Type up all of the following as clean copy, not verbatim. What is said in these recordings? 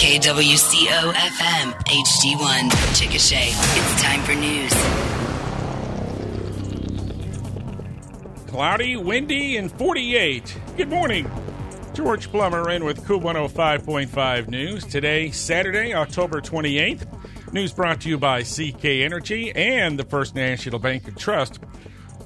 KWCOFM HD1 Chickasha. It's time for news. Cloudy, windy, and 48. Good morning. George Plummer in with Kube 105.5 News. Today, Saturday, October 28th. News brought to you by CK Energy and the First National Bank of Trust.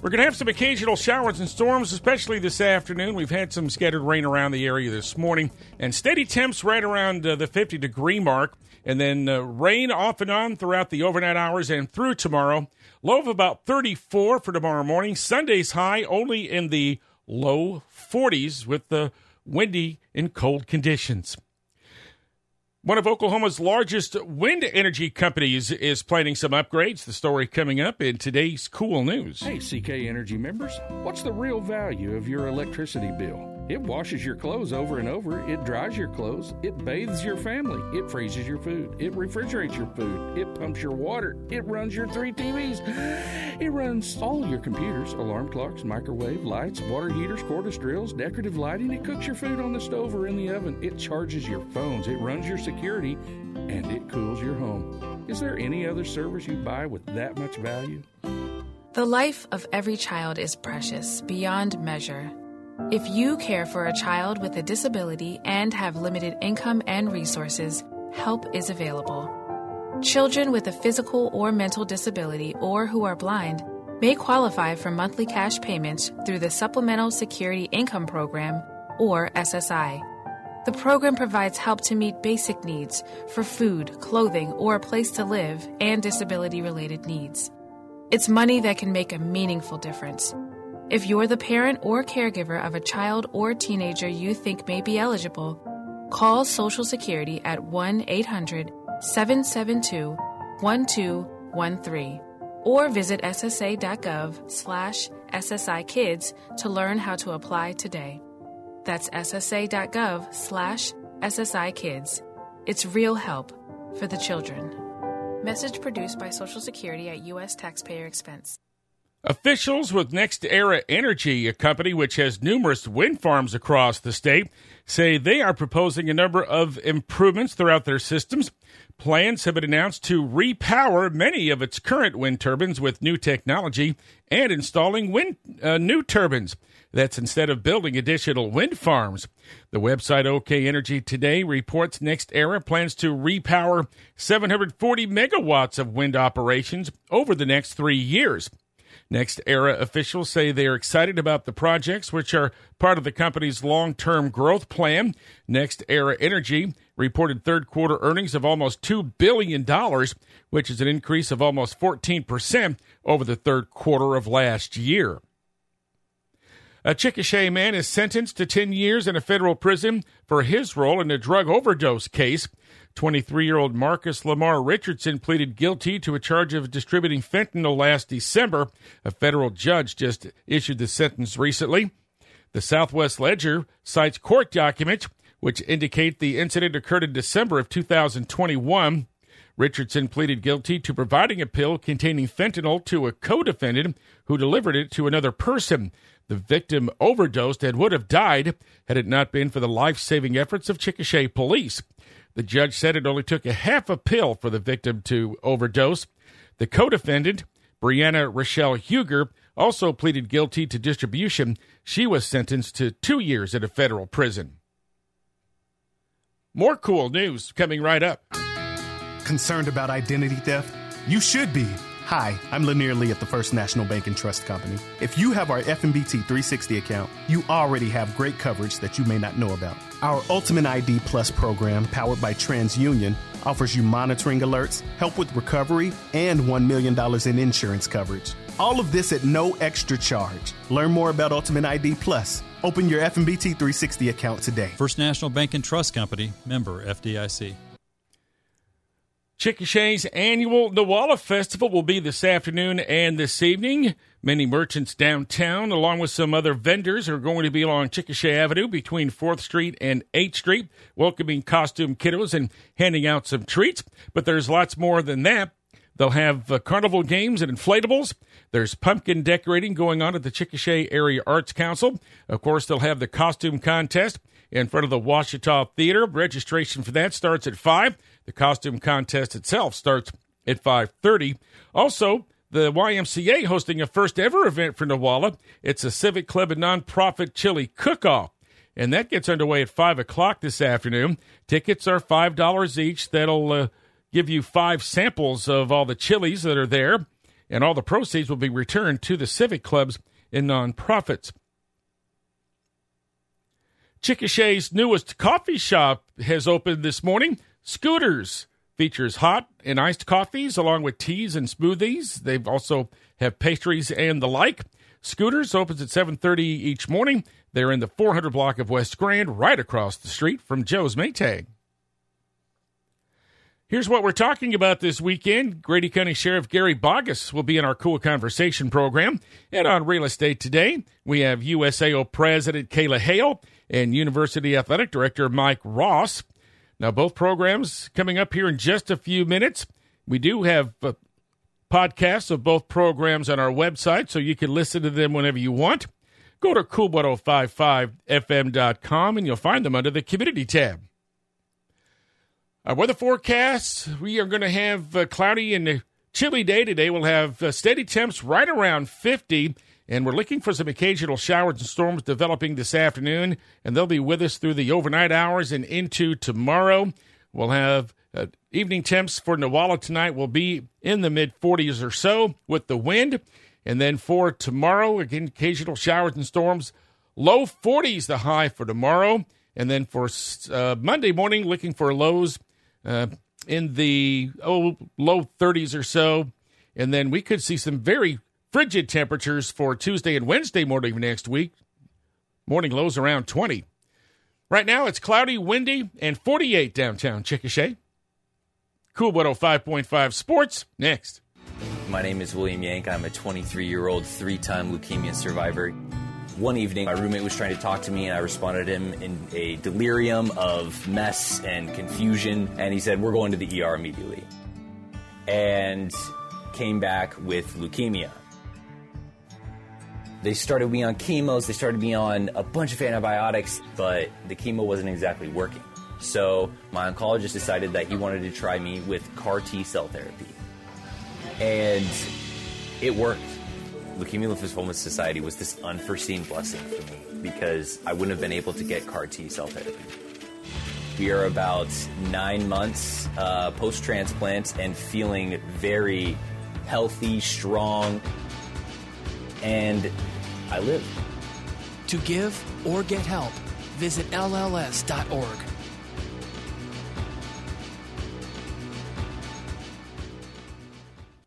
We're going to have some occasional showers and storms, especially this afternoon. We've had some scattered rain around the area this morning, and steady temps right around the 50-degree mark, and then rain off and on throughout the overnight hours and through tomorrow. Low of about 34 for tomorrow morning. Sunday's high only in the low 40s with the windy and cold conditions. One of Oklahoma's largest wind energy companies is planning some upgrades. The story coming up in today's Cool News. Hey, CK Energy members, what's the real value of your electricity bill? It washes your clothes over and over. It dries your clothes. It bathes your family. It freezes your food. It refrigerates your food. It pumps your water. It runs your 3 TVs. It runs all your computers, alarm clocks, microwave, lights, water heaters, cordless drills, decorative lighting. It cooks your food on the stove or in the oven. It charges your phones. It runs your security, and it cools your home. Is there any other service you buy with that much value? The life of every child is precious beyond measure. If you care for a child with a disability and have limited income and resources, help is available. Children with a physical or mental disability or who are blind may qualify for monthly cash payments through the Supplemental Security Income Program, or SSI. The program provides help to meet basic needs for food, clothing, or a place to live, and disability-related needs. It's money that can make a meaningful difference. If you're the parent or caregiver of a child or teenager you think may be eligible, call Social Security at 1-800-772-1213 or visit ssa.gov/SSI Kids to learn how to apply today. That's ssa.gov/SSI Kids. It's real help for the children. Message produced by Social Security at U.S. taxpayer expense. Officials with NextEra Energy, a company which has numerous wind farms across the state, say they are proposing a number of improvements throughout their systems. Plans have been announced to repower many of its current wind turbines with new technology and installing new turbines. That's instead of building additional wind farms. The website OK Energy Today reports NextEra plans to repower 740 megawatts of wind operations over the next 3 years. NextEra officials say they are excited about the projects, which are part of the company's long-term growth plan. NextEra Energy reported third-quarter earnings of almost $2 billion, which is an increase of almost 14% over the third quarter of last year. A Chickasha man is sentenced to 10 years in a federal prison for his role in a drug overdose case. 23-year-old Marcus Lamar Richardson pleaded guilty to a charge of distributing fentanyl last December. A federal judge just issued the sentence recently. The Southwest Ledger cites court documents which indicate the incident occurred in December of 2021. Richardson pleaded guilty to providing a pill containing fentanyl to a co-defendant who delivered it to another person. The victim overdosed and would have died had it not been for the life-saving efforts of Chickasha police. The judge said it only took a half a pill for the victim to overdose. The co-defendant, Brianna Rochelle Huger, also pleaded guilty to distribution. She was sentenced to 2 years at a federal prison. More cool news coming right up. Concerned about identity theft? You should be. Hi, I'm Lanier Lee at the First National Bank and Trust Company. If you have our FNBT 360 account, you already have great coverage that you may not know about. Our Ultimate ID Plus program, powered by TransUnion, offers you monitoring alerts, help with recovery, and $1 million in insurance coverage. All of this at no extra charge. Learn more about Ultimate ID Plus. Open your FNBT 360 account today. First National Bank and Trust Company, member FDIC. Chickasha's annual Nawala Festival will be this afternoon and this evening. Many merchants downtown, along with some other vendors, are going to be along Chickasha Avenue between 4th Street and 8th Street, welcoming costume kiddos and handing out some treats. But there's lots more than that. They'll have carnival games and inflatables. There's pumpkin decorating going on at the Chickasha Area Arts Council. Of course, they'll have the costume contest. in front of the Washita Theater. Registration for that starts at 5. The costume contest itself starts at 5:30. Also, the YMCA hosting a first ever event for Nawala. It's a civic club and nonprofit chili cook-off, and that gets underway at 5 o'clock this afternoon. Tickets are $5 each. That'll give you 5 samples of all the chilies that are there, and all the proceeds will be returned to the civic clubs and nonprofits. Chickasha's newest coffee shop has opened this morning. Scooters features hot and iced coffees along with teas and smoothies. They also have pastries and the like. Scooters opens at 7:30 each morning. They're in the 400 block of West Grand, right across the street from Joe's Maytag. Here's what we're talking about this weekend. Grady County Sheriff Gary Boggess will be in our Cool Conversation program. And on Real Estate Today, we have USAO President Kayla Hale and University Athletic Director Mike Ross. Now, both programs coming up here in just a few minutes. We do have podcasts of both programs on our website, so you can listen to them whenever you want. Go to Kube 105.5fm.com, and you'll find them under the Community tab. Our weather forecasts, we are going to have a cloudy and a chilly day today. We'll have steady temps right around 50, and we're looking for some occasional showers and storms developing this afternoon, and they'll be with us through the overnight hours and into tomorrow. We'll have evening temps for Nawala tonight will be in the mid-40s or so with the wind. And then for tomorrow, again, occasional showers and storms. Low 40s the high for tomorrow. And then for Monday morning, looking for lows in the low 30s or so. And then we could see some very frigid temperatures for Tuesday and Wednesday morning next week. Morning lows around 20. Right now it's cloudy, windy, and 48 downtown Chickasha. Kube 105.5 Sports next. My name is William Yank. I'm a 23-year-old three-time leukemia survivor. One evening, my roommate was trying to talk to me, and I responded to him in a delirium of mess and confusion, and he said, "We're going to the ER immediately," and came back with leukemia. They started me on chemos, they started me on a bunch of antibiotics, but the chemo wasn't exactly working. So my oncologist decided that he wanted to try me with CAR T cell therapy. And it worked. Leukemia Lymphoma Society was this unforeseen blessing for me because I wouldn't have been able to get CAR T cell therapy. We are about 9 months post-transplant and feeling very healthy, strong, and I live. To give or get help, visit lls.org.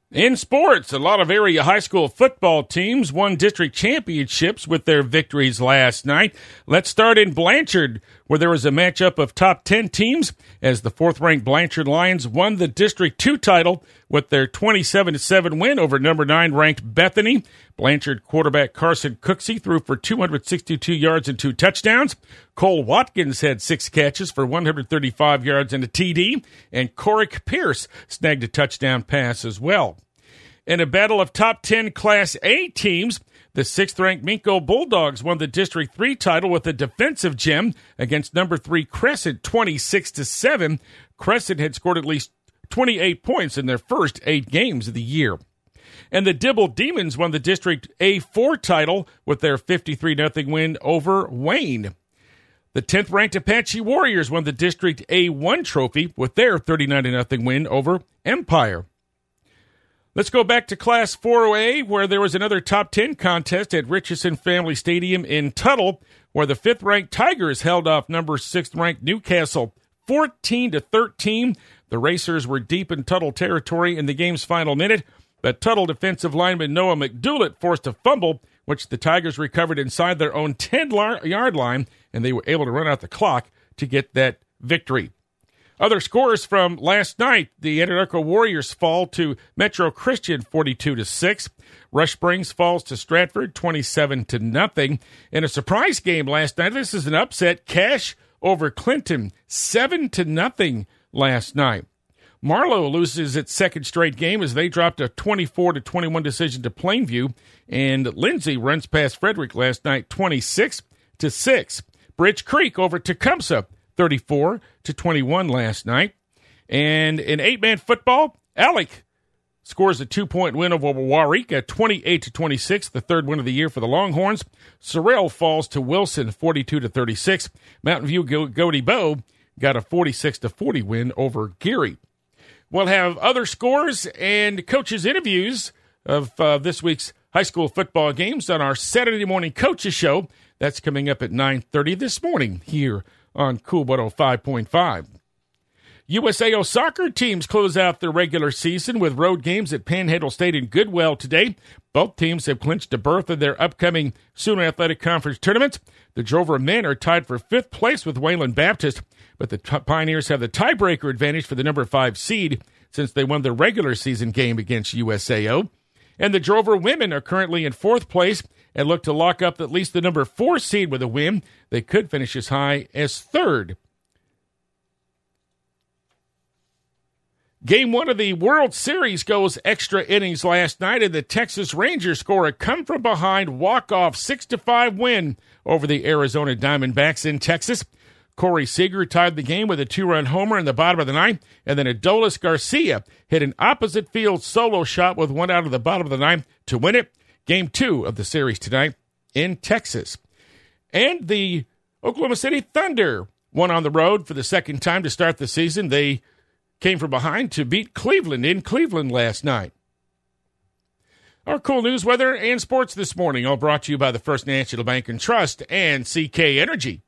In sports, a lot of area high school football teams won district championships with their victories last night. Let's start in Blanchard, where there was a matchup of top 10 teams as the 4th-ranked Blanchard Lions won the District 2 title with their 27-7 win over number 9-ranked Bethany. Blanchard quarterback Carson Cooksey threw for 262 yards and 2 touchdowns. Cole Watkins had 6 catches for 135 yards and a TD. And Corrick Pierce snagged a touchdown pass as well. In a battle of top 10 Class A teams, the 6th-ranked Minko Bulldogs won the District 3 title with a defensive gem against number 3 Crescent, 26-7. Crescent had scored at least 28 points in their first 8 games of the year. And the Dibble Demons won the District A4 title with their 53-0 win over Wayne. The 10th-ranked Apache Warriors won the District A1 trophy with their 39-0 win over Empire. Let's go back to Class 4A, where there was another top 10 contest at Richeson Family Stadium in Tuttle, where the 5th-ranked Tigers held off number 6th-ranked Newcastle 14-13. The Racers were deep in Tuttle territory in the game's final minute, but Tuttle defensive lineman Noah McDoolett forced a fumble, which the Tigers recovered inside their own 10-yard line, and they were able to run out the clock to get that victory. Other scores from last night, the Anadarko Warriors fall to Metro Christian 42-6. Rush Springs falls to Stratford 27-0. In a surprise game last night, this is an upset, Cash over Clinton 7-0 last night. Marlow loses its second straight game as they dropped a 24-21 decision to Plainview, and Lindsay runs past Frederick last night 26-6. Bridge Creek over Tecumseh 34-21 last night. And in eight-man football, Alec scores a two-point win over Waurika, 28-26, the third win of the year for the Longhorns. Sorrell falls to Wilson, 42-36. Mountain View Goatee Bow got a 46-40 win over Geary. We'll have other scores and coaches' interviews of this week's high school football games on our Saturday morning coaches show. That's coming up at 9:30 this morning here on Kube 105.5. USAO soccer teams close out their regular season with road games at Panhandle State and Goodwell today. Both teams have clinched a berth in their upcoming Sooner Athletic Conference tournament. The Drover men are tied for fifth place with Wayland Baptist, but the Pioneers have the tiebreaker advantage for the number 5 seed since they won their regular season game against USAO. And the Drover women are currently in fourth place and look to lock up at least the number 4 seed with a win. They could finish as high as third. Game 1 of the World Series goes extra innings last night, and the Texas Rangers score a come-from-behind walk-off 6-5 win over the Arizona Diamondbacks in Texas. Corey Seager tied the game with a 2-run homer in the bottom of the ninth, and then Adolis Garcia hit an opposite-field solo shot with one out of the bottom of the ninth to win it. Game 2 of the series tonight in Texas. And the Oklahoma City Thunder won on the road for the second time to start the season. They came from behind to beat Cleveland in Cleveland last night. Our cool news, weather, and sports this morning all brought to you by the First National Bank and Trust and CK Energy.